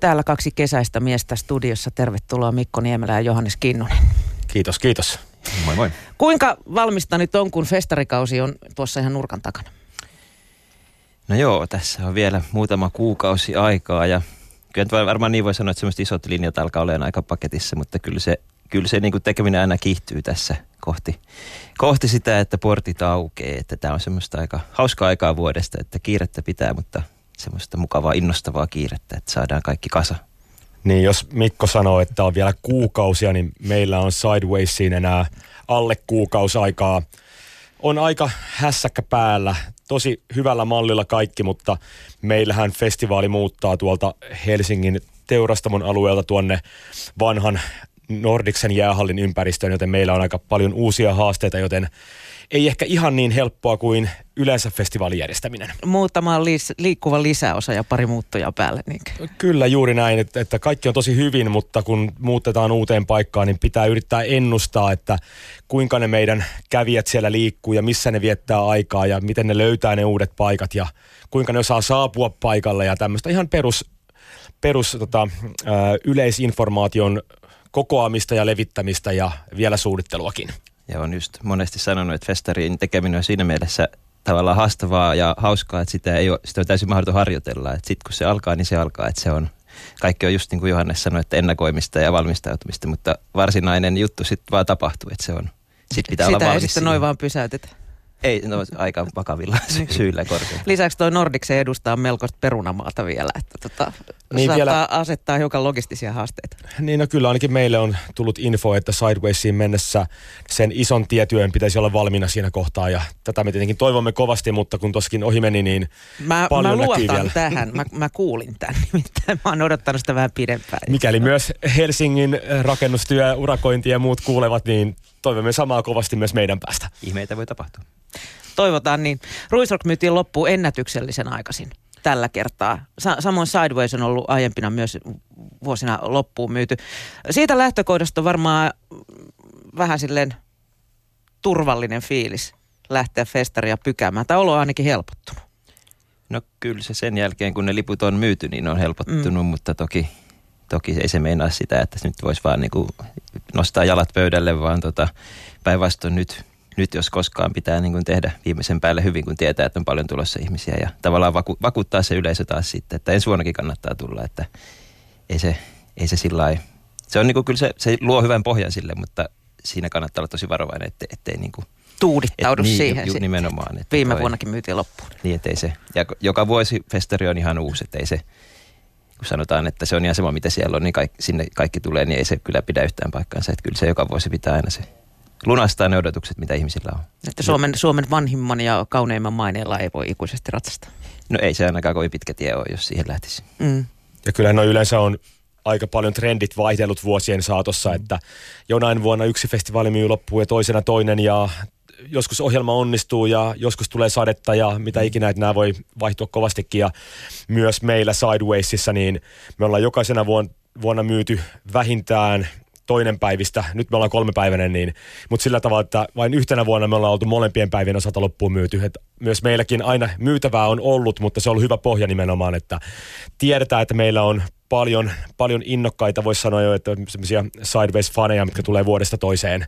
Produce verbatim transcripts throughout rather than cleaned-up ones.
Täällä kaksi kesäistä miestä studiossa. Tervetuloa Mikko Niemelä ja Johannes Kinnunen. Kiitos, kiitos. Moi moi. Kuinka valmista nyt on, kun festarikausi on tuossa ihan nurkan takana? No joo, tässä on vielä muutama kuukausi aikaa ja kyllä varmaan niin voi sanoa, että semmoiset isot linjat alkaa olemaan aika paketissa, mutta kyllä se, kyllä se niin kuin tekeminen aina kiihtyy tässä kohti, kohti sitä, että portit aukeaa, että tämä on semmoista aika hauskaa aikaa vuodesta, että kiirettä pitää, mutta semmoista mukavaa, innostavaa kiirettä, että saadaan kaikki kasa. Niin, jos Mikko sanoo, että on vielä kuukausia, niin meillä on Sidewaysiin enää alle kuukausaikaa. On aika hässäkkä päällä, tosi hyvällä mallilla kaikki, mutta meillähän festivaali muuttaa tuolta Helsingin Teurastamon alueelta tuonne vanhan Nordiksen jäähallin ympäristöön, joten meillä on aika paljon uusia haasteita, joten ei ehkä ihan niin helppoa kuin yleensä festivaalin järjestäminen. Muutama lis- liikkuva lisäosa ja pari muuttujaa päälle. Niin. Kyllä juuri näin, että kaikki on tosi hyvin, mutta kun muutetaan uuteen paikkaan, niin pitää yrittää ennustaa, että kuinka ne meidän kävijät siellä liikkuu ja missä ne viettää aikaa ja miten ne löytää ne uudet paikat ja kuinka ne osaa saapua paikalle ja tämmöistä ihan perus, perus tota, yleisinformaation kokoamista ja levittämistä ja vielä suunnitteluakin. Ja on just monesti sanonut, että festarin tekeminen on siinä mielessä tavallaan haastavaa ja hauskaa, että sitä, ei ole, sitä on täysin mahdoton harjoitella. Sitten kun se alkaa, niin se alkaa. Että se on, kaikki on just niin kuin Johannes sanoi, että ennakoimista ja valmistautumista, mutta varsinainen juttu sitten vaan tapahtuu, että se on. Sit pitää sitä olla ei sitten noin vaan pysäytetä. Ei, no aika vakavilla syillä korkein. Lisäksi toi Nordiksen edustaa melkoista perunamaata vielä, että tota, niin saattaa vielä asettaa hiukan logistisia haasteita. Niin, no kyllä ainakin meille on tullut info, että Sidewaysiin mennessä sen ison tietyön pitäisi olla valmiina siinä kohtaa ja tätä me tietenkin toivomme kovasti, mutta kun tossakin ohi meni, niin mä, paljon mä näkyy vielä. Mä luotan tähän, mä, mä kuulin tämän, nimittäin mä oon odottanut sitä vähän pidempään. Mikäli myös Helsingin rakennustyö, urakointi ja muut kuulevat, niin toivomme samaa kovasti myös meidän päästä. Ihmeitä voi tapahtua. Toivotaan niin. Ruisrock myytiin loppuun ennätyksellisen aikaisin tällä kertaa. Sa- samoin Sideways on ollut aiempina myös vuosina loppuun myyty. Siitä lähtökohdasta on varmaan vähän silleen turvallinen fiilis lähteä festaria pykäämään. Tai olo on ainakin helpottunut. No kyllä se sen jälkeen, kun ne liput on myyty, niin on helpottunut, mm. mutta toki... Toki ei se meinaa sitä, että nyt voisi vaan niinku nostaa jalat pöydälle, vaan tota, päinvastoin nyt, nyt jos koskaan pitää niinku tehdä viimeisen päälle hyvin, kun tietää, että on paljon tulossa ihmisiä. Ja tavallaan vaku- vakuuttaa se yleisö taas sitten, että ensi vuonnakin kannattaa tulla, että ei se, ei se sillain. Se on niinku kyllä se, se luo hyvän pohjan sille, mutta siinä kannattaa olla tosi varovainen, että ettei niinku tuudittaudu et, niin, siihen. Ju, ju, nimenomaan. Että viime toi, vuonnakin myytiin loppuun. Niin, ettei se. Ja joka vuosi festari on ihan uusi, ettei se. Kun sanotaan, että se on ihan sama, mitä siellä on, niin kaikki, sinne kaikki tulee, niin ei se kyllä pidä yhtään paikkaansa. Että kyllä se joka vuosi pitää aina se lunastaa ne odotukset, mitä ihmisillä on. Että Suomen, Suomen vanhimman ja kauneimman maineella ei voi ikuisesti ratsastaa. No ei se ainakaan kovin pitkä tie ole, jos siihen lähtisi. Mm. Ja kyllähän no yleensä on aika paljon trendit vaihdellut vuosien saatossa, että jonain vuonna yksi festivaali myy loppuun ja toisena toinen ja joskus ohjelma onnistuu ja joskus tulee sadetta ja mitä ikinä, että nämä voi vaihtua kovastikin. Ja myös meillä Sidewaysissa, niin me ollaan jokaisena vuonna myyty vähintään toinen päivistä. Nyt me ollaan kolmepäiväinen, niin, mutta sillä tavalla, että vain yhtenä vuonna me ollaan oltu molempien päivien osalta loppuun myyty. Et myös meilläkin aina myytävää on ollut, mutta se on ollut hyvä pohja nimenomaan, että tiedetään, että meillä on Paljon, paljon innokkaita, voisi sanoa jo, että semmoisia Sideways-faneja, mitkä tulee vuodesta toiseen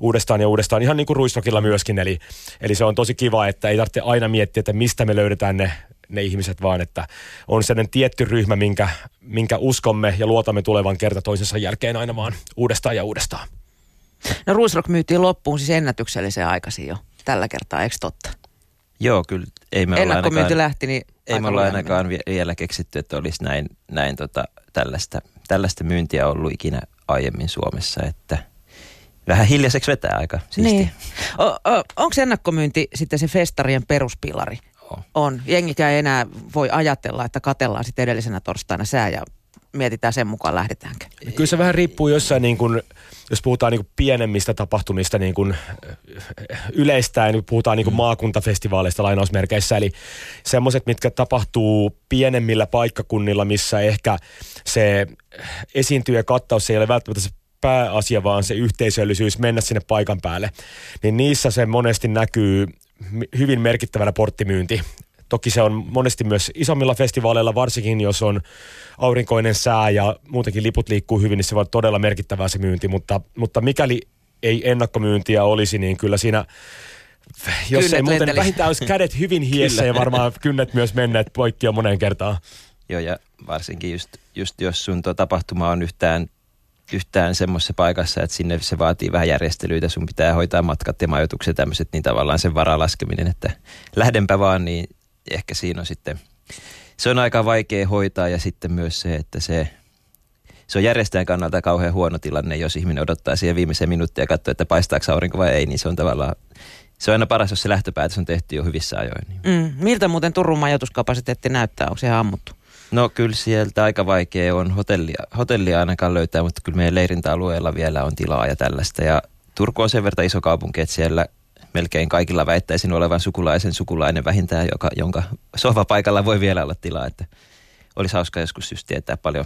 uudestaan ja uudestaan, ihan niin kuin Ruisrockilla myöskin. Eli, eli se on tosi kiva, että ei tarvitse aina miettiä, että mistä me löydetään ne, ne ihmiset, vaan että on sellainen tietty ryhmä, minkä, minkä uskomme ja luotamme tulevan kerta toisensa jälkeen aina vaan uudestaan ja uudestaan. No Ruisrock myytiin loppuun siis ennätykselliseen aikaisin jo tällä kertaa, eikö totta? Joo, kyllä. Ei me ainakaan, lähti, niin ei me olla ainakaan mennä. vielä keksitty, että olisi näin, näin tota, tällaista, tällaista myyntiä ollut ikinä aiemmin Suomessa, että vähän hiljaiseksi vetää aika siistiä. Niin. Onko ennakkomyynti sitten se festarien peruspilari? On. on. Jengikään ei enää voi ajatella, että katellaan sitten edellisenä torstaina sää ja mietitään sen mukaan lähdetäänkö. Kyllä se vähän riippuu jossain niin kuin, jos puhutaan niin kuin pienemmistä tapahtumista niin kuin yleistäen, niin puhutaan niin kuin maakuntafestivaaleista lainausmerkeissä. Eli semmoiset, mitkä tapahtuu pienemmillä paikkakunnilla, missä ehkä se esiintyjä kattaus ei ole välttämättä se pääasia, vaan se yhteisöllisyys mennä sinne paikan päälle. Niin niissä se monesti näkyy hyvin merkittävänä porttimyynti Toki se on monesti myös isommilla festivaaleilla, varsinkin jos on aurinkoinen sää ja muutenkin liput liikkuu hyvin, niin se voi olla todella merkittävää se myynti. Mutta, mutta mikäli ei ennakkomyyntiä olisi, niin kyllä siinä... Jos kynnet ei muuten, lenteli. Vähintään olisi kädet hyvin hiessä ja varmaan kynnet myös menneet poikki jo moneen kertaan. Joo, ja varsinkin just, just jos sun tuo tapahtuma on yhtään, yhtään semmoisessa paikassa, että sinne se vaatii vähän järjestelyitä, sun pitää hoitaa matkat ja majoitukset ja tämmöiset, niin tavallaan sen varaa laskeminen, että lähdenpä vaan, niin ehkä siinä on sitten, se on aika vaikea hoitaa ja sitten myös se, että se... Se on järjestäjän kannalta kauhean huono tilanne, jos ihminen odottaa siihen viimeiseen minuuttiin ja katsoo, että paistaako aurinko vai ei, niin se on tavallaan, se on aina paras, jos se lähtöpäätös on tehty jo hyvissä ajoin. Mm, miltä muuten Turun majoituskapasiteetti näyttää? Onko se ihan ammuttu? No kyllä sieltä aika vaikea on hotellia, hotellia ainakaan löytää, mutta kyllä meidän leirintäalueella vielä on tilaa ja tällaista. Ja Turku on sen verran iso kaupunki, että siellä melkein kaikilla väittäisin olevan sukulaisen sukulainen vähintään, joka, jonka sohvapaikalla voi vielä olla tilaa. Että olisi hauskaa joskus just tietää paljon.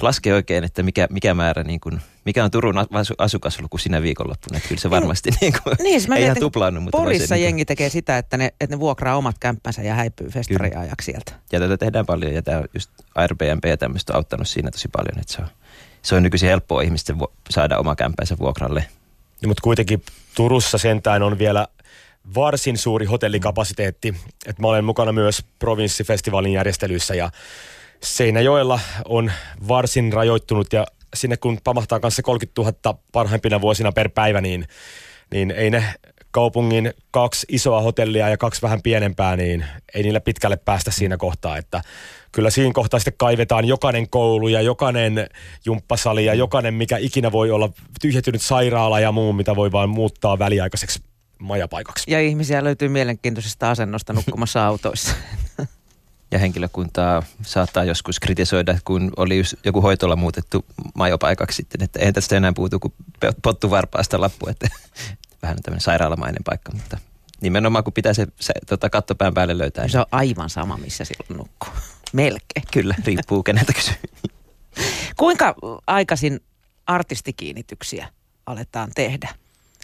Laske oikein, että mikä, mikä määrä, niin kuin, mikä on Turun asukasluku sinä viikonloppuna. Kyllä se varmasti niin, niin, niin, ei ihan tuplaannut. Mutta Porissa se, jengi niin kuin... tekee sitä, että ne, että ne vuokraa omat kämppänsä ja häipyy festariaajaksi sieltä. Ja tätä tehdään paljon ja tämä on just Airbnb ja tämmöistä on auttanut siinä tosi paljon. Että se, on, se on nykyisin helppoa ihmisten vu- saada oma kämppänsä vuokralle. No, mutta kuitenkin Turussa sentään on vielä... varsin suuri hotellikapasiteetti. Et mä olen mukana myös provinssifestivaalin järjestelyissä ja Seinäjoella on varsin rajoittunut ja sinne kun pamahtaa kanssa kolmekymmentätuhatta parhaimpina vuosina per päivä, niin, niin ei ne kaupungin kaksi isoa hotellia ja kaksi vähän pienempää, niin ei niillä pitkälle päästä siinä kohtaa. Että kyllä siinä kohtaa sitten kaivetaan jokainen koulu ja jokainen jumppasali ja jokainen mikä ikinä voi olla tyhjentynyt sairaala ja muu, mitä voi vaan muuttaa väliaikaiseksi majapaikaksi. Ja ihmisiä löytyy mielenkiintoisesta asennosta nukkumassa autoissa. Ja henkilökuntaa saattaa joskus kritisoida, kun oli joku hoitola muutettu majopaikaksi sitten, että eihän tästä enää puutu kuin pottuvarpaasta lappu, että vähän tämmöinen sairaalamainen paikka, mutta nimenomaan kun pitää se, se tota, kattopään päälle löytää. Se on aivan sama, missä silloin nukkuu. Melkein. Kyllä, riippuu keneltä kysyy. Kuinka aikaisin artistikiinnityksiä aletaan tehdä?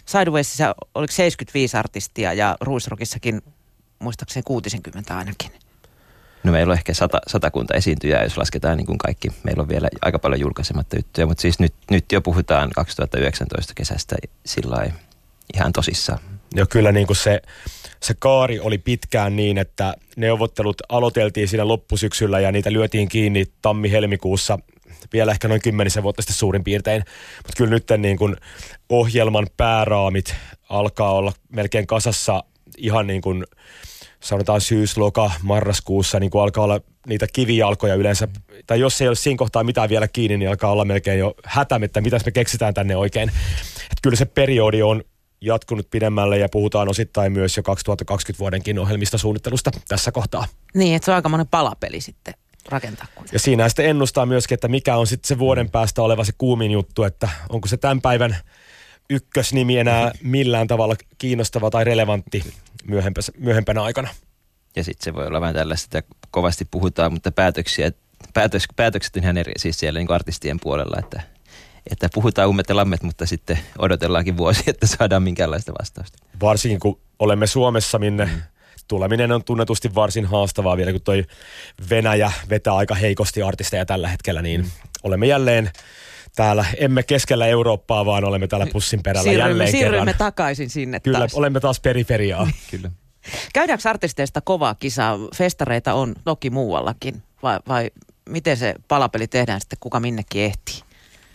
Sidewaysissa oliko seitsemänkymmentäviisi artistia ja Ruisrockissakin muistaakseni kuusikymmentä ainakin. No meillä on ehkä sata, satakunta esiintyjää, jos lasketaan niin kuin kaikki. Meillä on vielä aika paljon julkaisematta juttuja, mutta siis nyt, nyt jo puhutaan kaksituhattayhdeksäntoista kesästä sillain ihan tosissaan. No kyllä niin kuin se, se kaari oli pitkään niin, että neuvottelut aloiteltiin siinä loppusyksyllä ja niitä lyötiin kiinni tammi-helmikuussa. Vielä ehkä noin kymmenisen vuotta sitten suurin piirtein, mutta kyllä nyt niin kuin ohjelman pääraamit alkaa olla melkein kasassa ihan niin kuin sanotaan syys-, loka-, marraskuussa, niin kuin alkaa olla niitä kivijalkoja yleensä, tai jos ei ole siinä kohtaa mitään vielä kiinni, niin alkaa olla melkein jo hätämettä, mitäs me keksitään tänne oikein. Et kyllä se periodi on jatkunut pidemmälle ja puhutaan osittain myös jo kaksituhattakaksikymmentä vuodenkin ohjelmista suunnittelusta tässä kohtaa. Niin, että se on aikamoinen palapeli sitten. Rakentaa kuitenkin. Ja siinä sitten ennustaa myöskin, että mikä on sitten se vuoden päästä oleva se kuumin juttu, että onko se tämän päivän ykkösnimi enää millään tavalla kiinnostava tai relevantti myöhempänä aikana. Ja sitten se voi olla vähän tällaista, että kovasti puhutaan, mutta päätöksiä, päätöks, päätökset on ihan eri, siis siellä niin kuin artistien puolella, että, että puhutaan ummet ja lammet, mutta sitten odotellaankin vuosi, että saadaan minkäänlaista vastausta. Varsinkin kun olemme Suomessa, minne... Mm. Tuleminen on tunnetusti varsin haastavaa vielä, kun toi Venäjä vetää aika heikosti artisteja tällä hetkellä, niin olemme jälleen täällä, emme keskellä Eurooppaa, vaan olemme täällä pussin perällä siirrymme, jälleen siirrymme kerran. Siirrymme takaisin sinne Kyllä, taas. olemme taas periferiaa. Kyllä. Käydäänkö artisteista kovaa kisaa? Festareita on toki muuallakin, vai, vai miten se palapeli tehdään sitten, kuka minnekin ehtii?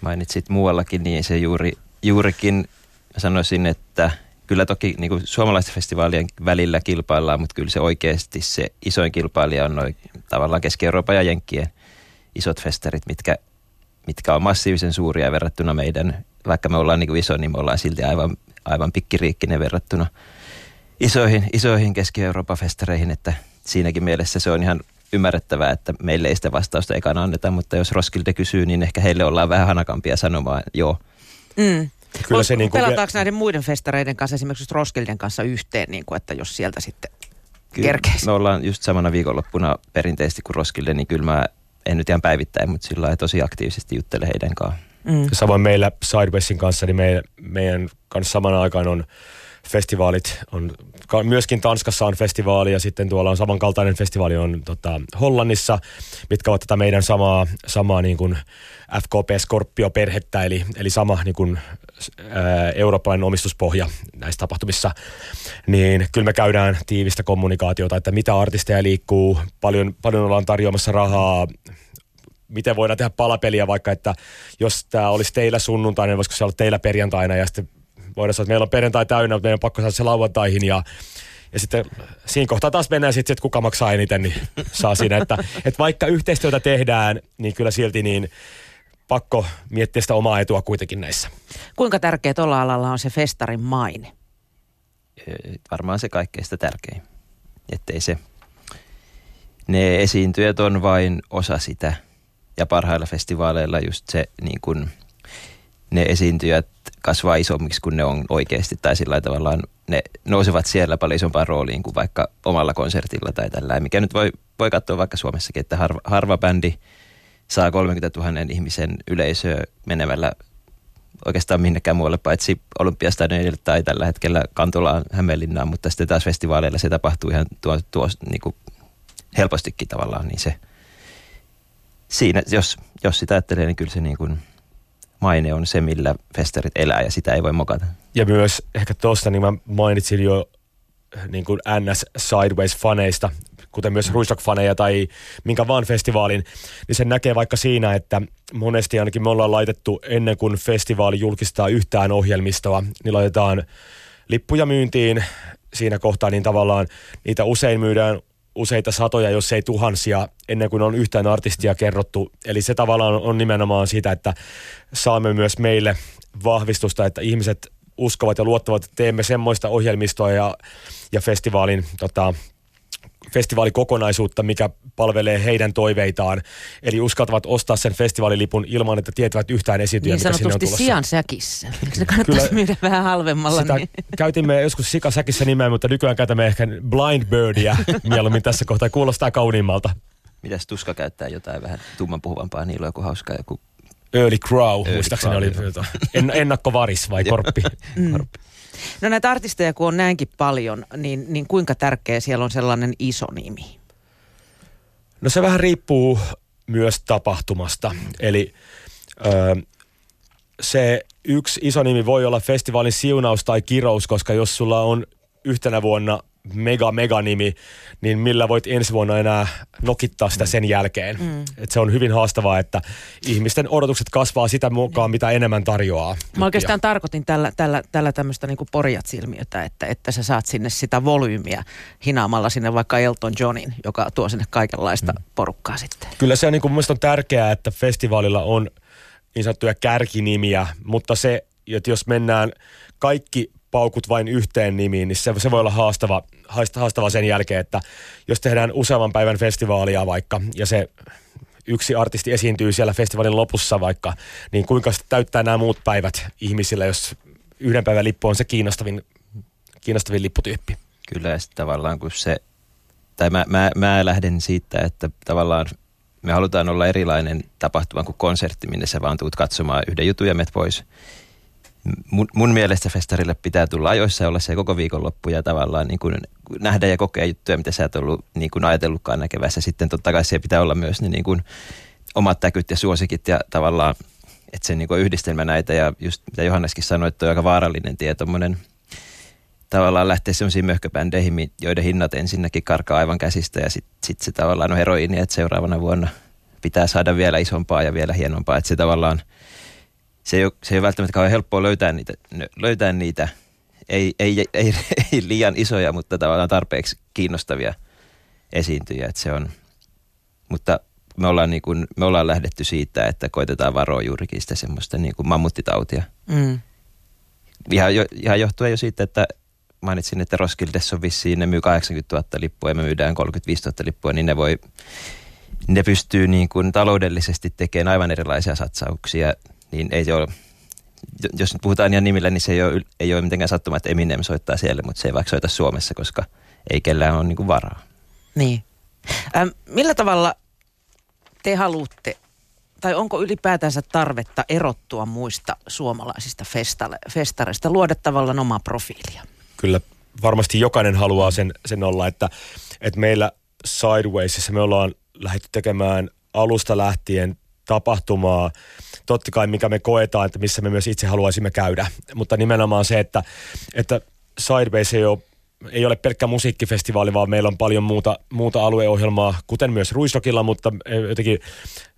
Mainitsit muuallakin, niin se juuri, juurikin sanoisin, että... Kyllä toki niin kuin suomalaisten festivaalien välillä kilpaillaan, mutta kyllä se oikeasti se isoin kilpailija on noi, tavallaan Keski-Euroopan ja Jenkkien isot festarit, mitkä, mitkä on massiivisen suuria verrattuna meidän, vaikka me ollaan niin kuin iso, niin me ollaan silti aivan, aivan pikkiriikkinen verrattuna isoihin, isoihin Keski-Euroopan festareihin, että siinäkin mielessä se on ihan ymmärrettävää, että meille ei sitä vastausta ekana anneta, mutta jos Roskilde kysyy, niin ehkä heille ollaan vähän hanakampia sanomaan joo. Mm. Kyllä se niin kuin... Pelataanko näiden muiden festareiden kanssa, esimerkiksi Roskilden kanssa yhteen, niin kuin, että jos sieltä sitten kerkeisi? Me ollaan just samana viikonloppuna perinteisesti kuin Roskilde, niin kyllä mä en nyt ihan päivittäin, mutta sillä lailla tosi aktiivisesti juttele heidän kanssaan. Mm. Samoin meillä Sidewaysin kanssa, niin meidän, meidän kanssa saman aikaan on festivaalit on, myöskin Tanskassa on festivaali ja sitten tuolla on samankaltainen festivaali on tota, Hollannissa, mitkä ovat tätä meidän samaa, samaa niin kuin F K P Scorpio perhettä, eli, eli sama niin kuin, ää, eurooppalainen omistuspohja näissä tapahtumissa, niin kyllä me käydään tiivistä kommunikaatiota, että mitä artisteja liikkuu, paljon, paljon ollaan tarjoamassa rahaa, miten voidaan tehdä palapeliä vaikka, että jos tämä olisi teillä sunnuntaina, niin voisiko se olla teillä perjantaina ja sitten voidaan sanoa, että meillä on perjantai täynnä, mutta meidän on pakko saada se lauantaihin ja, ja sitten siinä kohtaa taas mennään sitten, että kuka maksaa eniten, niin saa siinä, että, että vaikka yhteistyötä tehdään, niin kyllä silti niin pakko miettiä sitä omaa etua kuitenkin näissä. Kuinka tärkeä tuolla alalla on se festarin maine? Varmaan se kaikkein sitä tärkein, ettei se, ne esiintyjät on vain osa sitä. Ja parhailla festivaaleilla just se, niin kun ne esiintyjät kasvaa isommiksi kuin ne on oikeasti. Tai sillä tavallaan ne nousevat siellä paljon isompaan rooliin kuin vaikka omalla konsertilla tai tällä. Mikä nyt voi, voi katsoa vaikka Suomessakin, että harva, harva bändi saa kolmekymmentätuhatta ihmisen yleisöä menemällä oikeastaan minnekään muualle, paitsi Olympiastadionille tai tällä hetkellä Kantolaan, Hämeenlinnaan. Mutta sitten taas festivaaleilla se tapahtuu ihan tuo, tuo, niin kun helpostikin tavallaan, niin se... Siinä, jos, jos sitä ajattelee, niin kyllä se niin kuin maine on se, millä festarit elää ja sitä ei voi mokata. Ja myös ehkä tuosta, niin mä mainitsin jo niin kuin N S Sideways-faneista, kuten myös Ruisrock-faneja tai minkä vaan festivaalin, niin sen näkee vaikka siinä, että monesti ainakin me ollaan laitettu ennen kuin festivaali julkistaa yhtään ohjelmistoa, niin laitetaan lippuja myyntiin siinä kohtaa, niin tavallaan niitä usein myydään useita satoja, jos ei tuhansia, ennen kuin on yhtään artistia kerrottu. Eli se tavallaan on nimenomaan sitä, että saamme myös meille vahvistusta, että ihmiset uskovat ja luottavat, että teemme semmoista ohjelmistoa ja, ja festivaalin, tota, festivaalikokonaisuutta, mikä palvelee heidän toiveitaan. Eli uskaltavat ostaa sen festivaalilipun ilman, että tietävät yhtään esiintyjä, niin mitä sinne on tulossa. Niin sanotusti siansäkissä. Se kannattaisi myydä vähän halvemmalla. Sitä niin. Käytimme joskus sikasäkissä nimeä, mutta nykyään käytämme ehkä blind birdia mieluummin tässä kohtaa. Kuulostaa kauniimmalta. Mitäs tuska käyttää jotain vähän tumman puhuvampaa, niillä on joku hauskaa joku... Early crow, Early muistaakseni crow, oli jota. En, ennakkovaris vai korppi. Mm. korppi. No näitä artisteja, kun on näinkin paljon, niin, niin kuinka tärkeä siellä on sellainen iso nimi? No se vähän riippuu myös tapahtumasta. Eli öö, se yksi iso nimi voi olla festivaalin siunaus tai kirous, koska jos sulla on yhtenä vuonna mega, mega nimi, niin millä voit ensi vuonna enää nokittaa sitä sen jälkeen. Mm. Et se on hyvin haastavaa, että ihmisten odotukset kasvaa sitä mukaan, mitä enemmän tarjoaa. Mä oikeastaan tarkoitin tällä, tällä, tällä tämmöistä niinku porjatsilmiötä, että, että sä saat sinne sitä volyymiä hinaamalla sinne vaikka Elton Johnin, joka tuo sinne kaikenlaista mm. porukkaa sitten. Kyllä se on niinku, mun mielestä on tärkeää, että festivaalilla on niin sanottuja kärkinimiä, mutta se, että jos mennään kaikki paukut vain yhteen nimiin, niin se, se voi olla haastava, haastava sen jälkeen, että jos tehdään useamman päivän festivaalia vaikka, ja se yksi artisti esiintyy siellä festivaalin lopussa vaikka, niin kuinka täyttää nämä muut päivät ihmisillä, jos yhden päivän lippu on se kiinnostavin, kiinnostavin lipputyyppi. Kyllä, ja sitten tavallaan kun se, tai mä, mä, mä lähden siitä, että tavallaan me halutaan olla erilainen tapahtuma kuin konsertti, minne sä vaan tuut katsomaan yhden jutun ja menet pois. Mun, mun mielestä festarille pitää tulla ajoissa olla se koko viikonloppu ja tavallaan niin kuin nähdä ja kokea juttuja, mitä sä et ollut niin kuin ajatellutkaan näkevässä. Sitten totta kai se pitää olla myös ne niin kuin omat täkyt ja suosikit ja tavallaan, että se niin kuin yhdistelmä näitä ja just mitä Johanneskin sanoi, että on aika vaarallinen tie tommonen, tavallaan lähtee sellaisiin möhköbändeihin, joiden hinnat ensinnäkin karkaa aivan käsistä ja sitten sit se tavallaan on heroiini, että seuraavana vuonna pitää saada vielä isompaa ja vielä hienompaa, että se tavallaan Se ei, ole, se ei ole välttämättä kauhean helppoa löytää niitä, löytää niitä. Ei, ei, ei, ei liian isoja, mutta tavallaan tarpeeksi kiinnostavia esiintyjiä. Että se on. Mutta me ollaan, niin kuin, me ollaan lähdetty siitä, että koitetaan varoa juurikin sitä semmoista niin kuin mammuttitautia. Mm. Ihan, jo, ihan johtuen jo siitä, että mainitsin, että Roskildessa on vissiin, ne myy kahdeksankymmentätuhatta lippua ja me myydään kolmekymmentäviisituhatta lippua, niin ne voi, ne pystyy niin kuin taloudellisesti tekemään aivan erilaisia satsauksia. Niin ei se ole, jos nyt puhutaan ihan nimillä, niin se ei ole, ei ole mitenkään sattuma, että Eminem soittaa siellä, mutta se ei vaikka soita Suomessa, koska ei kellään ole niin kuin varaa. Niin. Ähm, millä tavalla te haluatte, tai onko ylipäätänsä tarvetta erottua muista suomalaisista festareista, luoda tavallaan omaa profiilia? kyllä varmasti jokainen haluaa sen, sen olla, että, että meillä Sidewaysissa me ollaan lähdetty tekemään alusta lähtien tapahtumaa, totta kai mikä me koetaan, että missä me myös itse haluaisimme käydä, mutta nimenomaan se, että, että Sideways ei ole, ei ole pelkkä musiikkifestivaali, vaan meillä on paljon muuta, muuta alueohjelmaa, kuten myös Ruisrockilla, mutta jotenkin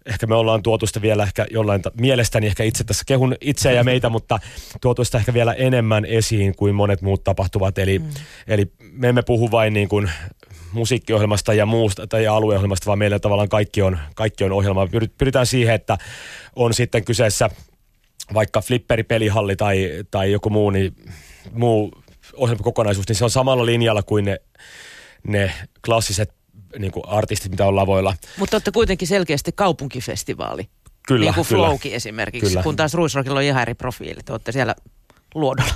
ehkä me ollaan tuotu sitä vielä ehkä jollain ta- mielestäni, ehkä itse tässä kehun itseä ja meitä, mutta tuotu sitä ehkä vielä enemmän esiin kuin monet muut tapahtuvat, eli, mm. eli me emme puhu vain niin kuin musiikkiohjelmasta ja muusta tai alueohjelmasta, vaan meillä tavallaan kaikki on, kaikki on ohjelma. Pyritään siihen, että on sitten kyseessä vaikka flipperipelihalli tai, tai joku muu, niin, muu ohjelmakokonaisuus, niin se on samalla linjalla kuin ne, ne klassiset niin kuin artistit, mitä on lavoilla. Mutta olette kuitenkin selkeästi kaupunkifestivaali. Kyllä, niin kuin kyllä. Flowkin esimerkiksi, kyllä. Kun taas Ruisrockilla on ihan eri profiili. Te olette siellä luodolla.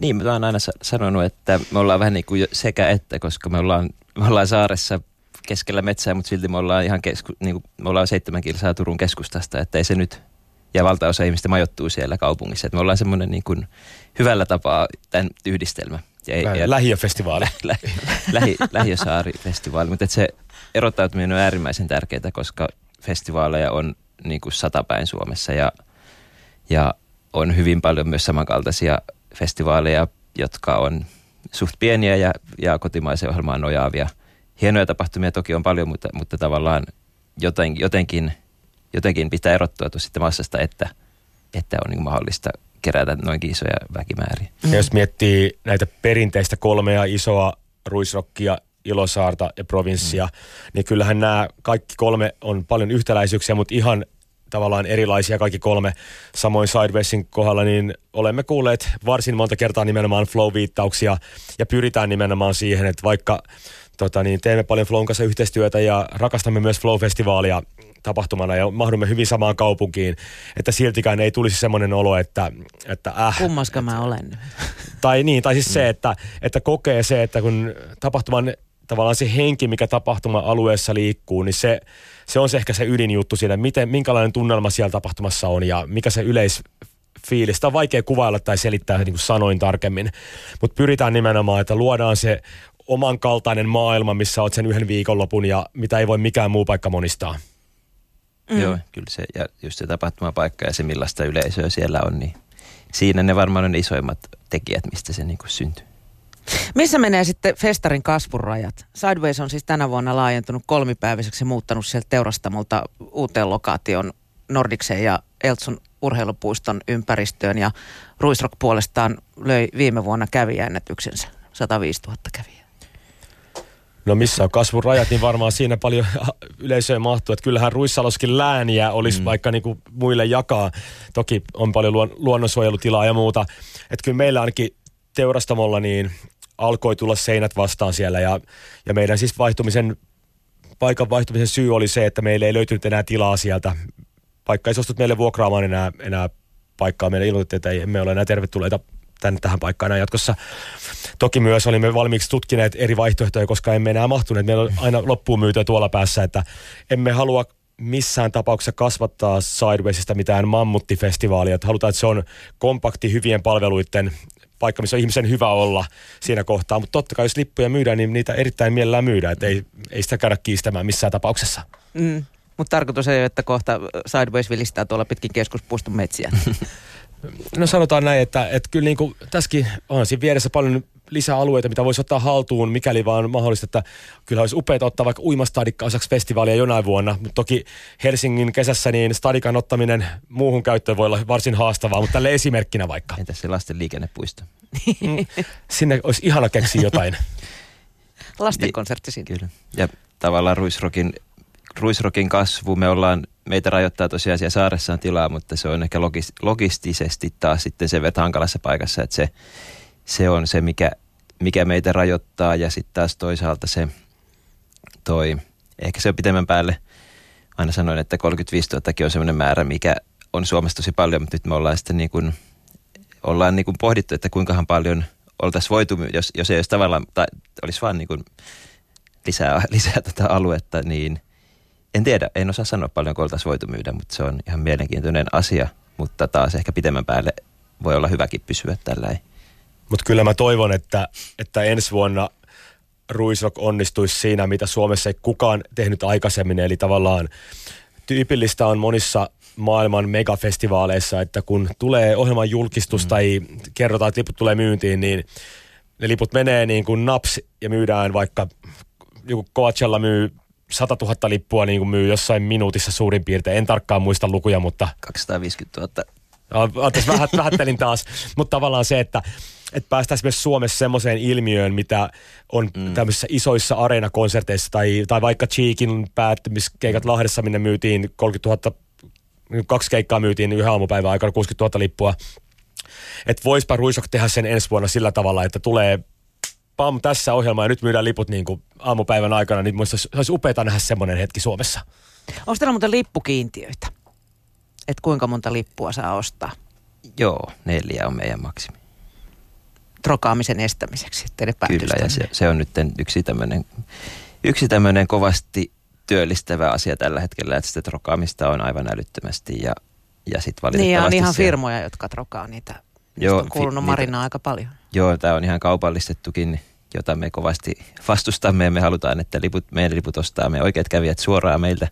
Niin, mä oon aina sanonut, että me ollaan vähän niin kuin sekä että, koska me ollaan, me ollaan saaressa keskellä metsää, mutta silti me ollaan ihan kesku, niin kuin, me ollaan seitsemän kilsaa Turun keskustasta, että ei se nyt, ja valtaosa ihmistä majoittuu siellä kaupungissa. Että me ollaan semmoinen niin kuin hyvällä tapaa tämän yhdistelmä. Ja, ja lähiöfestivaali. Lä, lähi, lähiösaarifestivaali, mutta se erottautuminen on äärimmäisen tärkeää, koska festivaaleja on niin kuin satapäin Suomessa ja, ja on hyvin paljon myös samankaltaisia festivaaleja, jotka on suht pieniä ja, ja kotimaisen ohjelmaan nojaavia. Hienoja tapahtumia toki on paljon, mutta, mutta tavallaan joten, jotenkin, jotenkin pitää erottua sitten massasta, että, että on niin mahdollista kerätä noinkin isoja väkimääriä. Ja jos miettii näitä perinteistä kolmea isoa Ruisrockia, Ilosaarta ja Provinssia, mm. niin kyllähän nämä kaikki kolme on paljon yhtäläisyyksiä, mutta ihan tavallaan erilaisia kaikki kolme. Samoin Sidewaysin kohdalla, niin olemme kuulleet varsin monta kertaa nimenomaan flow-viittauksia ja pyritään nimenomaan siihen, että vaikka tota niin, teemme paljon flown kanssa yhteistyötä ja rakastamme myös flow-festivaalia tapahtumana ja mahdumme hyvin samaan kaupunkiin, että siltikään ei tulisi semmoinen olo, että, että äh. Kummaska mä olen. Tai niin, tai siis se, että, että kokee se, että kun tapahtuman tavallaan se henki, mikä tapahtuma-alueessa liikkuu, niin se, se on se ehkä se ydinjuttu siinä, miten, minkälainen tunnelma siellä tapahtumassa on ja mikä se yleisfiilis. Sitä on vaikea kuvailla tai selittää niin kuin sanoin tarkemmin, mutta pyritään nimenomaan, että luodaan se oman kaltainen maailma, missä olet sen yhden viikonlopun ja mitä ei voi mikään muu paikka monistaa. Mm. Joo, kyllä se, ja just se tapahtumapaikka ja se millaista yleisöä siellä on, niin siinä ne varmaan on ne isoimmat tekijät, mistä se niin kuin syntyy. Missä menee sitten festarin kasvurajat? Sideways on siis tänä vuonna laajentunut kolmipäiviseksi ja muuttanut sieltä Teurastamolta uuteen lokaation Nordiksen ja Eltsun urheilupuiston ympäristöön. Ja Ruisrock puolestaan löi viime vuonna kävijäennätyksensä, sataviisituhatta kävijää. No missä on kasvurajat, niin varmaan siinä paljon yleisöä mahtuu. Että kyllähän Ruissaloskin lääniä olisi mm. vaikka niin kuin muille jakaa. Toki on paljon luon, luonnonsuojelutilaa ja muuta. Että kyllä meillä ainakin Teurastamolla niin alkoi tulla seinät vastaan siellä ja, ja meidän siis vaihtumisen, paikan vaihtumisen syy oli se, että meillä ei löytynyt enää tilaa sieltä. Paikka ei suostut meille vuokraamaan enää, enää paikkaa. Meille ilmoitettiin, että ei, emme ole enää tervetulleita tänne, tähän paikkaan enää jatkossa. Toki myös olimme valmiiksi tutkineet eri vaihtoehtoja, koska emme enää mahtuneet. Meillä on aina loppuun myytyä tuolla päässä, että emme halua missään tapauksessa kasvattaa Sidewaysista mitään mammuttifestivaalia. Että halutaan, että se on kompakti hyvien palveluiden paikka, missä on ihmisen hyvä olla siinä kohtaa. Mutta totta kai, jos lippuja myydään, niin niitä erittäin mielellään myydään. Että ei, ei sitä käydä kiistämään missään tapauksessa. Mm. Mutta tarkoitus ei ole, että kohta Sideways vilistää tuolla pitkin keskuspuiston metsiä. No sanotaan näin, että, että kyllä niin kuin tässäkin on siinä vieressä paljon lisää alueita, mitä voisi ottaa haltuun, mikäli vaan mahdollista, että kyllä olisi upeaa ottaa vaikka uimastaadikka osaksi festivaalia jonain vuonna, mutta toki Helsingin kesässä niin stadikan ottaminen muuhun käyttöön voi olla varsin haastavaa, mutta tälle esimerkkinä vaikka. Entä se lasten liikennepuisto? Sinne olisi ihana keksiä jotain. Lastenkonsertti sinne. Kyllä. Ja tavallaan Ruisrockin, Ruisrockin kasvu, me ollaan meitä rajoittaa tosiaan siellä saaressa on tilaa, mutta se on ehkä logis- logistisesti taas sitten se verran hankalassa paikassa, että se, se on se, mikä, mikä meitä rajoittaa. Ja sitten taas toisaalta se toi, ehkä se on pitemmän päälle, aina sanoin, että kolmekymmentäviisituhattakin on semmoinen määrä, mikä on Suomessa tosi paljon, mutta nyt me ollaan sitten niin kuin, ollaan niin kuin pohdittu, että kuinkahan paljon oltaisiin voitu, jos, jos ei olisi tavallaan, tai olisi vaan niin kuin lisää, lisää tätä aluetta, niin en tiedä, en osaa sanoa paljon, kun oltaisiin voitu myydä, mutta se on ihan mielenkiintoinen asia. Mutta taas ehkä pitemmän päälle voi olla hyväkin pysyä tällä Mutta kyllä mä toivon, että, että ensi vuonna Ruisrock onnistuisi siinä, mitä Suomessa ei kukaan tehnyt aikaisemmin. Eli tavallaan tyypillistä on monissa maailman megafestivaaleissa, että kun tulee ohjelman julkistus mm. tai kerrotaan, että liput tulee myyntiin, niin ne liput menee niin kuin naps ja myydään vaikka, joku Coachella myy satatuhatta lippua, niin kuin myy jossain minuutissa suurin piirtein. En tarkkaan muista lukuja, mutta... kaksisataaviisikymmentätuhatta. Tässä vähät, vähättelin taas, mutta tavallaan se, että että päästäisiin myös Suomessa semmoiseen ilmiöön, mitä on mm. tämmöisissä isoissa areenakonserteissa tai, tai vaikka Cheekin päättymiskeikat Lahdessa, minne myytiin kolmekymmentätuhatta, kaksi keikkaa myytiin yhden aamupäivän aikana kuusikymmentätuhatta lippua. Että voispa Ruisrock tehdä sen ensi vuonna sillä tavalla, että tulee pam tässä ohjelma ja nyt myydään liput niin kuin aamupäivän aikana, niin musta se olisi upeaa nähdä semmoinen hetki Suomessa. Onko teillä muuten lippukiintiöitä? Että kuinka monta lippua saa ostaa? Joo, neljä on meidän maksimi. Trokaamisen estämiseksi, ettei ne päätystään. Kyllä, ja se, se on nyt yksi tämmöinen, yksi tämmöinen kovasti työllistävä asia tällä hetkellä, että sitä trokaamista on aivan älyttömästi ja, ja sitten valitettavasti... Niin, on ihan se, firmoja, jotka trokaa niitä. Joo, on kuulunut fi, Marinaa niitä, aika paljon. Joo, tämä on ihan kaupallistettukin, jota me kovasti vastustamme ja me halutaan, että liput, meidän liput ostaa me oikeat kävijät suoraan meiltä.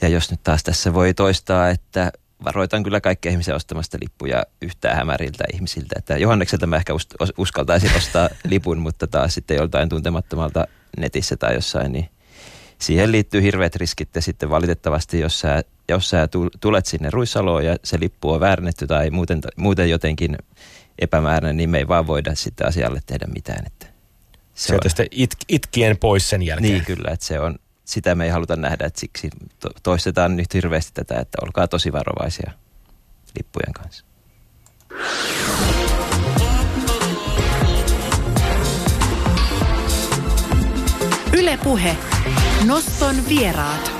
Ja jos nyt taas tässä voi toistaa, että... Varoitan kyllä kaikkia ihmisiä ostamasta lippuja yhtään hämäriltä ihmisiltä. Että Johannekselta mä ehkä uskaltaisin ostaa lipun, mutta taas sitten joltain tuntemattomalta netissä tai jossain, niin siihen liittyy hirveät riskit. Ja sitten valitettavasti, jos sä, jos sä tulet sinne Ruissaloon ja se lippu on väärennetty tai muuten, muuten jotenkin epämääräinen, niin me ei vaan voida sitä asialle tehdä mitään. Että se Sieltä on... sitten it, itkien pois sen jälkeen. Niin kyllä, että se on... Sitä me ei haluta nähdä, että siksi toistetaan nyt hirveästi tätä, että olkaa tosi varovaisia lippujen kanssa. Yle Puhe. Noston vieraat.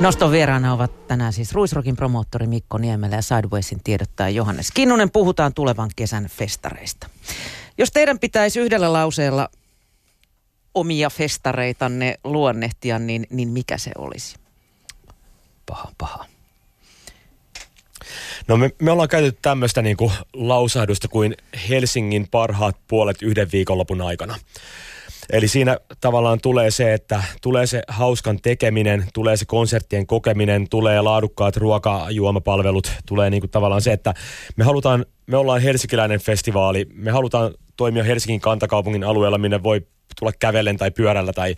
Noston vieraana ovat tänään siis Ruisrockin promoottori Mikko Niemelä ja Sidewaysin tiedottaja Johannes Kinnunen. Puhutaan tulevan kesän festareista. Jos teidän pitäisi yhdellä lauseella... omia festareitanne luonnehtia, niin, niin mikä se olisi? Paha, paha. No me, me ollaan käytetty tämmöistä niinku lausahdusta kuin Helsingin parhaat puolet yhden viikonlopun aikana. Eli siinä tavallaan tulee se, että tulee se hauskan tekeminen, tulee se konserttien kokeminen, tulee laadukkaat ruokajuomapalvelut, tulee niinku tavallaan se, että me halutaan, me ollaan helsinkiläinen festivaali, me halutaan toimia Helsingin kantakaupungin alueella, minne voi tulla kävellen tai pyörällä. Tai,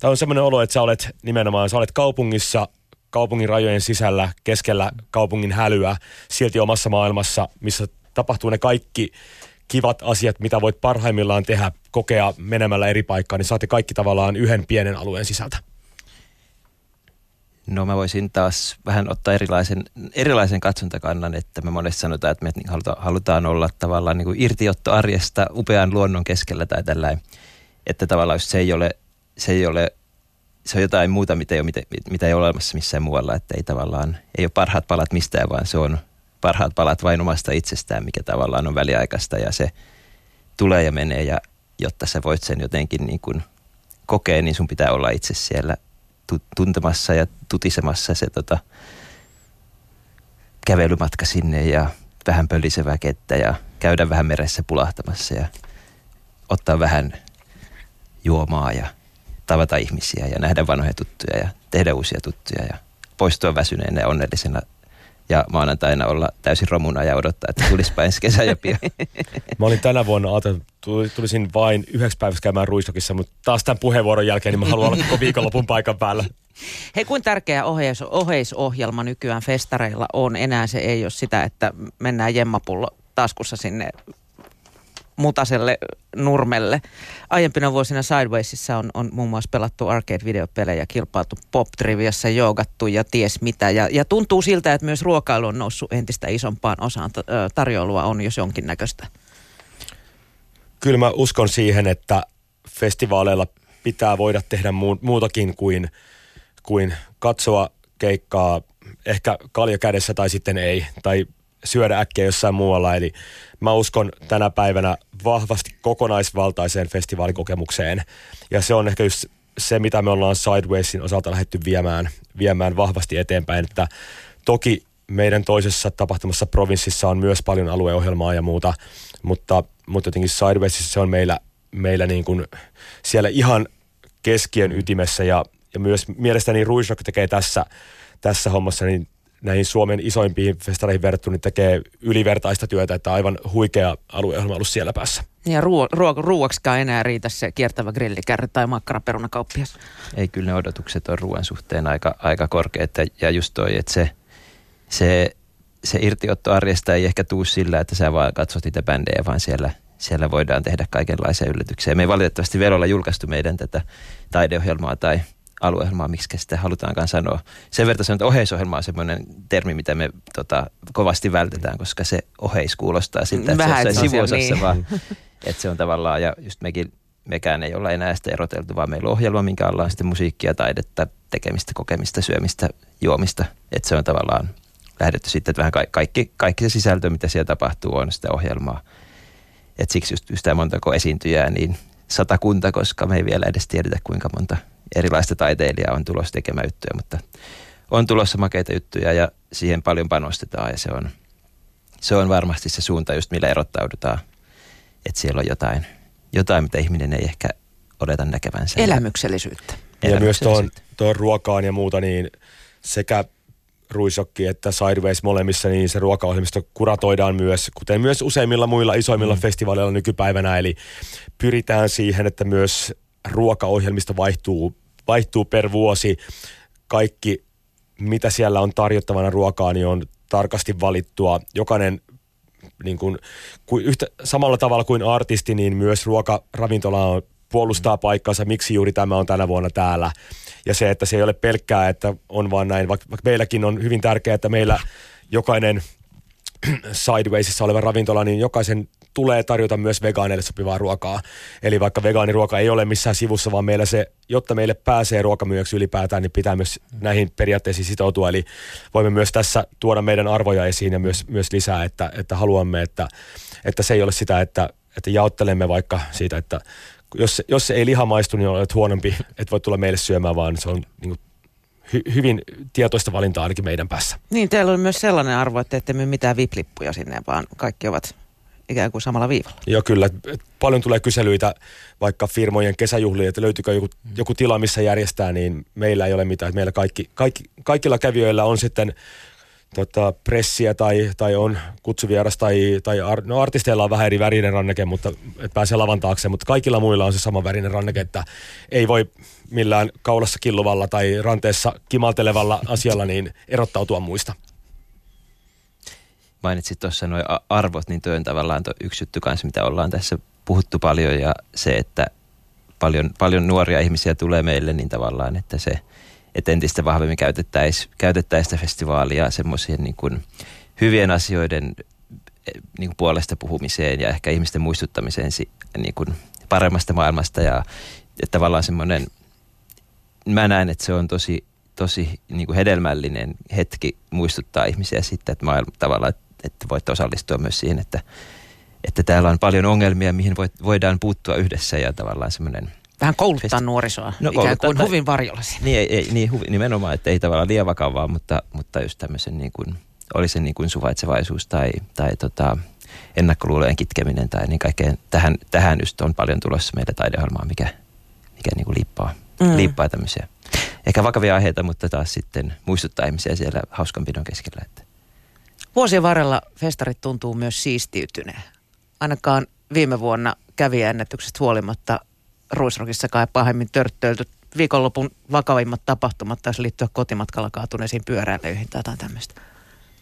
tai on semmoinen olo, että sä olet nimenomaan, sä olet kaupungissa, kaupungin rajojen sisällä, keskellä kaupungin hälyä, silti omassa maailmassa, missä tapahtuu ne kaikki kivat asiat, mitä voit parhaimmillaan tehdä, kokea menemällä eri paikkaan, niin saatte kaikki tavallaan yhden pienen alueen sisältä. No mä voisin taas vähän ottaa erilaisen, erilaisen katsontakannan, että me monesti sanotaan, että me halutaan olla tavallaan niin kuin irtiotto arjesta upean luonnon keskellä tai tällainen. Että tavallaan just se ei ole, se ei ole, se on jotain muuta, mitä ei ole, mitä ei ole olemassa missään muualla, että ei tavallaan, ei ole parhaat palat mistään, vaan se on parhaat palat vain omasta itsestään, mikä tavallaan on väliaikaista ja se tulee ja menee ja jotta sä voit sen jotenkin niin kuin kokea, niin sun pitää olla itse siellä tuntemassa ja tutisemassa se tota, kävelymatka sinne ja vähän pölisevää kettä ja käydä vähän meressä pulahtamassa ja ottaa vähän juomaa ja tavata ihmisiä ja nähdä vanhoja tuttuja ja tehdä uusia tuttuja ja poistua väsyneenä ja onnellisena ja maanantaina olla täysin romuna ja odottaa, että tulispa ensi kesä ja pian. Mä olin tänä vuonna, ajattelin, tulisin vain yhdeksi päiväksi käymään Ruisrockissa, mutta taas tämän puheenvuoron jälkeen niin mä haluan olla koko viikonlopun paikan päällä. Hei, kuin tärkeä oheis, oheisohjelma nykyään festareilla on? Enää se ei ole sitä, että mennään jemmapullo taskussa sinne mutaselle nurmelle. Aiempina vuosina Sidewaysissa on, on muun muassa pelattu arcade-videopelejä, kilpailtu pop-triviassa, joogattu ja ties mitä. Ja, ja tuntuu siltä, että myös ruokailu on noussut entistä isompaan osaan. Tarjoilua on jos jonkinnäköistä. Kyllä mä uskon siihen, että festivaaleilla pitää voida tehdä muutakin kuin, kuin katsoa keikkaa ehkä kalja kädessä tai sitten ei, tai syödä äkkiä jossain muualla. Eli mä uskon tänä päivänä vahvasti kokonaisvaltaiseen festivaalikokemukseen. Ja se on ehkä just se, mitä me ollaan Sidewaysin osalta lähdetty viemään, viemään vahvasti eteenpäin. Että toki meidän toisessa tapahtumassa provinssissa on myös paljon alueohjelmaa ja muuta, mutta, mutta jotenkin Sidewaysissa se on meillä, meillä niin kuin siellä ihan keskiön ytimessä ja, ja myös mielestäni Ruisrock tekee tässä, tässä hommassa niin näihin Suomen isoimpiin festareihin verrattuna niin tekee ylivertaista työtä, että aivan huikea alueohjelma ollut siellä päässä. Ja ruo- ruo- ruuaksikaan enää riitä se kiertävä grillikärry tai makkaraperunakauppias. Ei, kyllä ne odotukset on ruoan suhteen aika, aika korkeat ja just toi, että se, se, se irtiotto arjesta ei ehkä tuu sillä, että sä vaan katsot niitä bändejä, vaan siellä, siellä voidaan tehdä kaikenlaisia yllätyksiä. Me ei valitettavasti vielä olla julkaistu meidän tätä taideohjelmaa tai alueohjelmaa, miksi sitä halutaankaan sanoa. Sen verran sanotaan, että oheisohjelma on semmoinen termi, mitä me tota, kovasti vältetään, koska se oheis kuulostaa siltä, että vähän se on sivuosassa, niin. Vaan että se on tavallaan, ja just mekin, mekään ei olla enää sitä eroteltu, vaan meillä on ohjelma, minkä alla on sitten musiikkia, taidetta, tekemistä, kokemista, syömistä, juomista, että se on tavallaan lähdetty sitten, että vähän ka- kaikki, kaikki se sisältö, mitä siellä tapahtuu, on sitä ohjelmaa. Että siksi just, just tämä montako esiintyjää, niin satakunta, koska me ei vielä edes tiedetä, kuinka monta erilaista taiteilijaa on tulossa tekemään juttuja, mutta on tulossa makeita juttuja ja siihen paljon panostetaan ja se on, se on varmasti se suunta just millä erottaudutaan, että siellä on jotain, jotain mitä ihminen ei ehkä odota näkevänsä. Elämyksellisyyttä. Ja, ja myös tuohon, tuohon ruokaan ja muuta, niin sekä Ruisrocki että Sideways molemmissa, niin se ruokaohjelmisto kuratoidaan myös, kuten myös useimmilla muilla isoimmilla mm. festivaaleilla nykypäivänä, eli pyritään siihen, että myös ruokaohjelmisto vaihtuu, vaihtuu per vuosi. Kaikki, mitä siellä on tarjottavana ruokaa, niin on tarkasti valittua. Jokainen, niin kuin, yhtä, samalla tavalla kuin artisti, niin myös ruokaravintola on, puolustaa paikkaansa, miksi juuri tämä on tänä vuonna täällä. Ja se, että se ei ole pelkkää, että on vaan näin. Vaikka meilläkin on hyvin tärkeää, että meillä jokainen Sidewaysissa oleva ravintola, niin jokaisen tulee tarjota myös vegaaneille sopivaa ruokaa. Eli vaikka vegaaniruoka ei ole missään sivussa, vaan meillä se, jotta meille pääsee ruokamyyjäksi ylipäätään, niin pitää myös näihin periaatteisiin sitoutua. Eli voimme myös tässä tuoda meidän arvoja esiin ja myös, myös lisää, että, että haluamme, että, että se ei ole sitä, että, että jaottelemme vaikka siitä, että jos, jos se ei liha maistu, niin olet huonompi, et voi tulla meille syömään, vaan se on niin kuin Hy- hyvin tietoista valintaa ainakin meidän päässä. Niin, teillä on myös sellainen arvo, että ette myy mitään V I P-lippuja sinne, vaan kaikki ovat ikään kuin samalla viivalla. Joo, kyllä. Paljon tulee kyselyitä vaikka firmojen kesäjuhliin, että löytyykö joku, joku tila, missä järjestää, niin meillä ei ole mitään. Meillä kaikki, kaikki, kaikilla kävijöillä on sitten tota, pressiä tai, tai on kutsuvieras tai, tai ar- no, artisteilla on vähän eri värinen ranneke, mutta et pääsee lavan taakse, mutta kaikilla muilla on se sama värinen ranneke, että ei voi millään kaulassa killuvalla tai ranteessa kimaltelevalla asialla niin erottautua muista. Mainitsit tuossa nuo arvot, niin tuo on tavallaan tuo yksi juttu kanssa, mitä ollaan tässä puhuttu paljon ja se, että paljon, paljon nuoria ihmisiä tulee meille, niin tavallaan, että se että entistä vahvemmin käytettäisiin käytettäisi sitä festivaalia semmoisien niin kuin hyvien asioiden niin kuin puolesta puhumiseen ja ehkä ihmisten muistuttamiseen niin kuin paremmasta maailmasta. Ja, ja tavallaan semmoinen, mä näen, että se on tosi, tosi niin kuin hedelmällinen hetki muistuttaa ihmisiä siitä, että, maailma, tavallaan, että voitte osallistua myös siihen, että, että täällä on paljon ongelmia, mihin voidaan puuttua yhdessä ja tavallaan semmoinen vähän kouluttaa nuorisoa, no, ikään kuin tai huvin varjolla siinä. Niin, ei, ei, niin huvi, nimenomaan, että ei tavallaan liian vakavaa, mutta, mutta just tämmöisen niin kuin, oli se niin kuin suvaitsevaisuus tai, tai tota, ennakkoluulojen kitkeminen tai niin kaikkeen. Tähän, tähän just on paljon tulossa meidän taideohjelmaa, mikä, mikä niin kuin liippaa, mm. liippaa tämmöisiä. Ehkä vakavia aiheita, mutta taas sitten muistuttaa ihmisiä siellä hauskanpidon keskellä. Että. Vuosien varrella festarit tuntuu myös siistiytyneen. Ainakaan viime vuonna kävijäennätykset huolimatta Ruisrockissakaan ei pahemmin törttöilty. Viikonlopun vakavimmat tapahtumat taisi liittyä kotimatkalla kaatuneisiin pyöräilyihin tai jotain tämmöistä.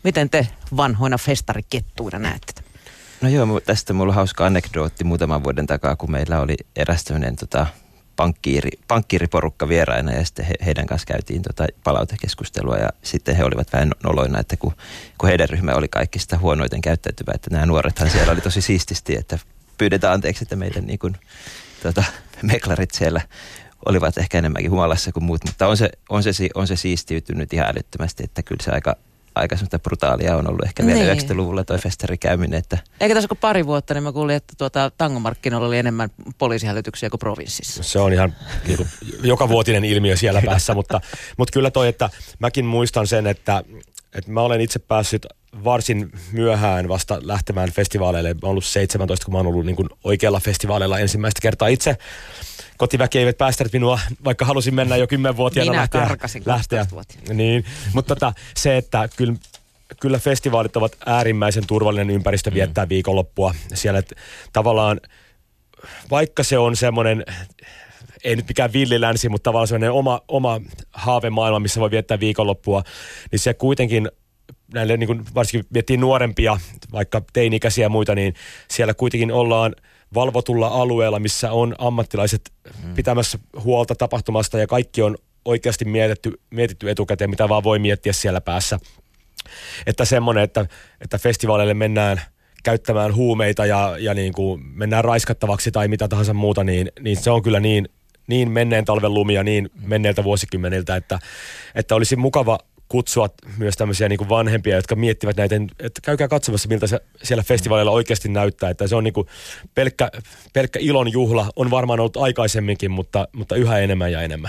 Miten te vanhoina festarikettuina näette? No joo, tästä mulla on hauska anekdootti muutaman vuoden takaa, kun meillä oli eräs tämmöinen tota, pankkiiri, pankkiiriporukka vieraina ja sitten he, heidän kanssa käytiin tota, palautekeskustelua ja sitten he olivat vähän noloina, että kun, kun heidän ryhmä oli kaikki sitä huonoiten käyttäytyvää, että nämä nuorethan siellä oli tosi siististi, että pyydetään anteeksi, että meidän niin kuin Tota, meklarit siellä olivat ehkä enemmänkin humalassa kuin muut, mutta on se, on se, on se siistiytynyt ihan älyttömästi, että kyllä se aika, aika semmoista brutaalia on ollut ehkä vielä niin. yhdeksänkymmentäluvulla toi festari käyminen. Että eikä tässä kuin pari vuotta, niin mä kuulin, että tuota, tangomarkkinoilla oli enemmän poliisihälytyksiä kuin provinssissa. Se on ihan niin joka vuotinen ilmiö siellä päässä, mutta, mutta kyllä toi, että mäkin muistan sen, että että mä olen itse päässyt varsin myöhään vasta lähtemään festivaaleille. Mä oon ollut seitsemäntoista, kun mä oon ollut niin kuin oikealla festivaaleilla ensimmäistä kertaa itse. Kotiväki eivät päästänyt minua, vaikka halusin mennä jo kymmenvuotiaana minä lähteä. Minä karkasin kaksitoistavuotiaana. Niin, mutta tota, se, että kyllä, kyllä festivaalit ovat äärimmäisen turvallinen ympäristö viettää mm. viikonloppua. Siellä tavallaan, vaikka se on semmoinen, ei nyt mikään villilänsi, mutta tavallaan semmoinen oma, oma haavemaailma, missä voi viettää viikonloppua, niin se kuitenkin näille, niin kuin varsinkin miettii nuorempia, vaikka teini-ikäisiä ja muita, niin siellä kuitenkin ollaan valvotulla alueella, missä on ammattilaiset mm. pitämässä huolta tapahtumasta ja kaikki on oikeasti mietitty, mietitty etukäteen, mitä vaan voi miettiä siellä päässä. Että semmoinen, että, että festivaaleille mennään käyttämään huumeita ja, ja niin kuin mennään raiskattavaksi tai mitä tahansa muuta, niin, niin se on kyllä niin, niin menneen talven lumia, niin menneiltä vuosikymmeniltä, että, että olisi mukava kutsua myös tämmöisiä niin kuin vanhempia, jotka miettivät näitä, että käykää katsomassa, miltä se siellä festivaaleilla oikeasti näyttää. Että se on niin kuin pelkkä, pelkkä ilon juhla, on varmaan ollut aikaisemminkin, mutta, mutta yhä enemmän ja enemmän.